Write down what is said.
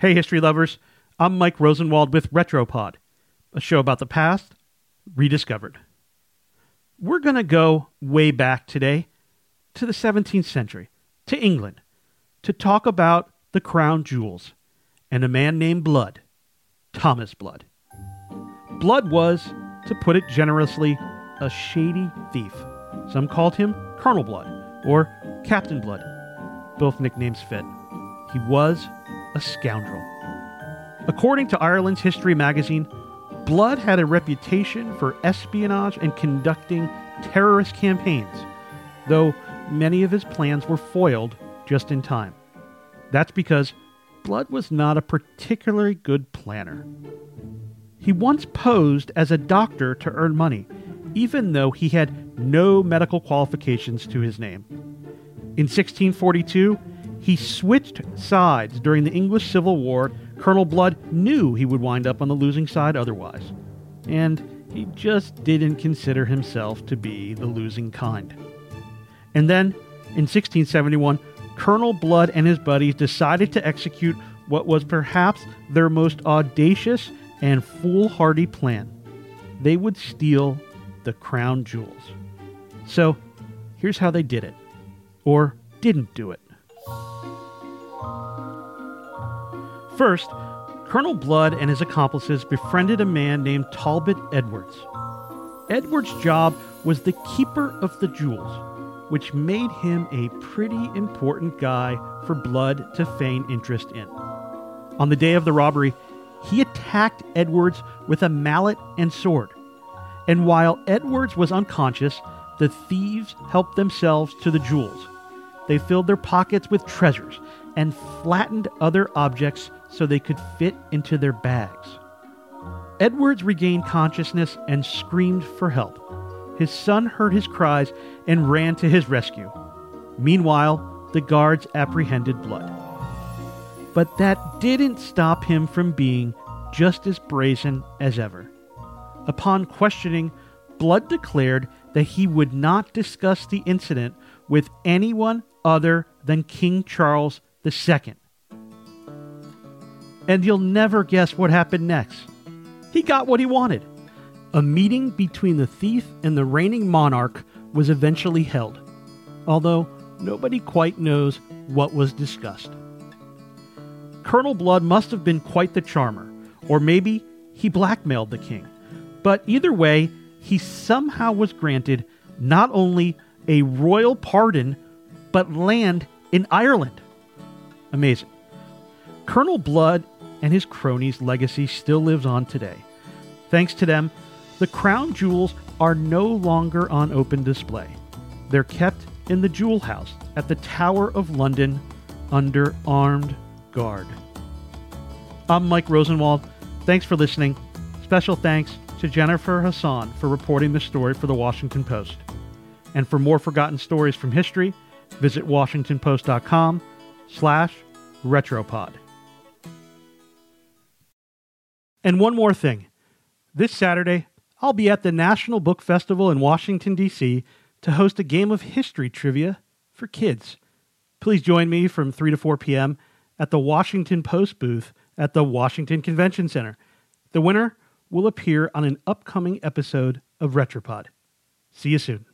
Hey, history lovers. I'm Mike Rosenwald with RetroPod, a show about the past rediscovered. We're going to go way back today to the 17th century, to England, to talk about the crown jewels and a man named Blood, Thomas Blood. Blood was, to put it generously, a shady thief. Some called him Colonel Blood or Captain Blood. Both nicknames fit. He was a scoundrel. According to Ireland's History magazine, Blood had a reputation for espionage and conducting terrorist campaigns, though many of his plans were foiled just in time. That's because Blood was not a particularly good planner. He once posed as a doctor to earn money, even though he had no medical qualifications to his name. In 1642, he switched sides during the English Civil War. Colonel Blood knew he would wind up on the losing side otherwise, and he just didn't consider himself to be the losing kind. And then, in 1671, Colonel Blood and his buddies decided to execute what was perhaps their most audacious and foolhardy plan. They would steal the crown jewels. So, here's how they did it, or didn't do it. First, Colonel Blood and his accomplices befriended a man named Talbot Edwards. Edwards' job was the keeper of the jewels, which made him a pretty important guy for Blood to feign interest in. On the day of the robbery, he attacked Edwards with a mallet and sword. And while Edwards was unconscious, the thieves helped themselves to the jewels. They filled their pockets with treasures and flattened other objects so they could fit into their bags. Edwards regained consciousness and screamed for help. His son heard his cries and ran to his rescue. Meanwhile, the guards apprehended Blood. But that didn't stop him from being just as brazen as ever. Upon questioning, Blood declared that he would not discuss the incident with anyone other than King Charles II. And you'll never guess what happened next. He got what he wanted. A meeting between the thief and the reigning monarch was eventually held, although nobody quite knows what was discussed. Colonel Blood must have been quite the charmer, or maybe he blackmailed the king. But either way, he somehow was granted not only a royal pardon, but land in Ireland. Amazing. Colonel Blood and his cronies' legacy still lives on today. Thanks to them, the crown jewels are no longer on open display. They're kept in the jewel house at the Tower of London under armed guard. I'm Mike Rosenwald. Thanks for listening. Special thanks to Jennifer Hassan for reporting this story for The Washington Post. And for more forgotten stories from history, visit WashingtonPost.com/retropod. And one more thing. This Saturday, I'll be at the National Book Festival in Washington, D.C. to host a game of history trivia for kids. Please join me from 3 to 4 p.m. at the Washington Post booth at the Washington Convention Center. The winner will appear on an upcoming episode of Retropod. See you soon.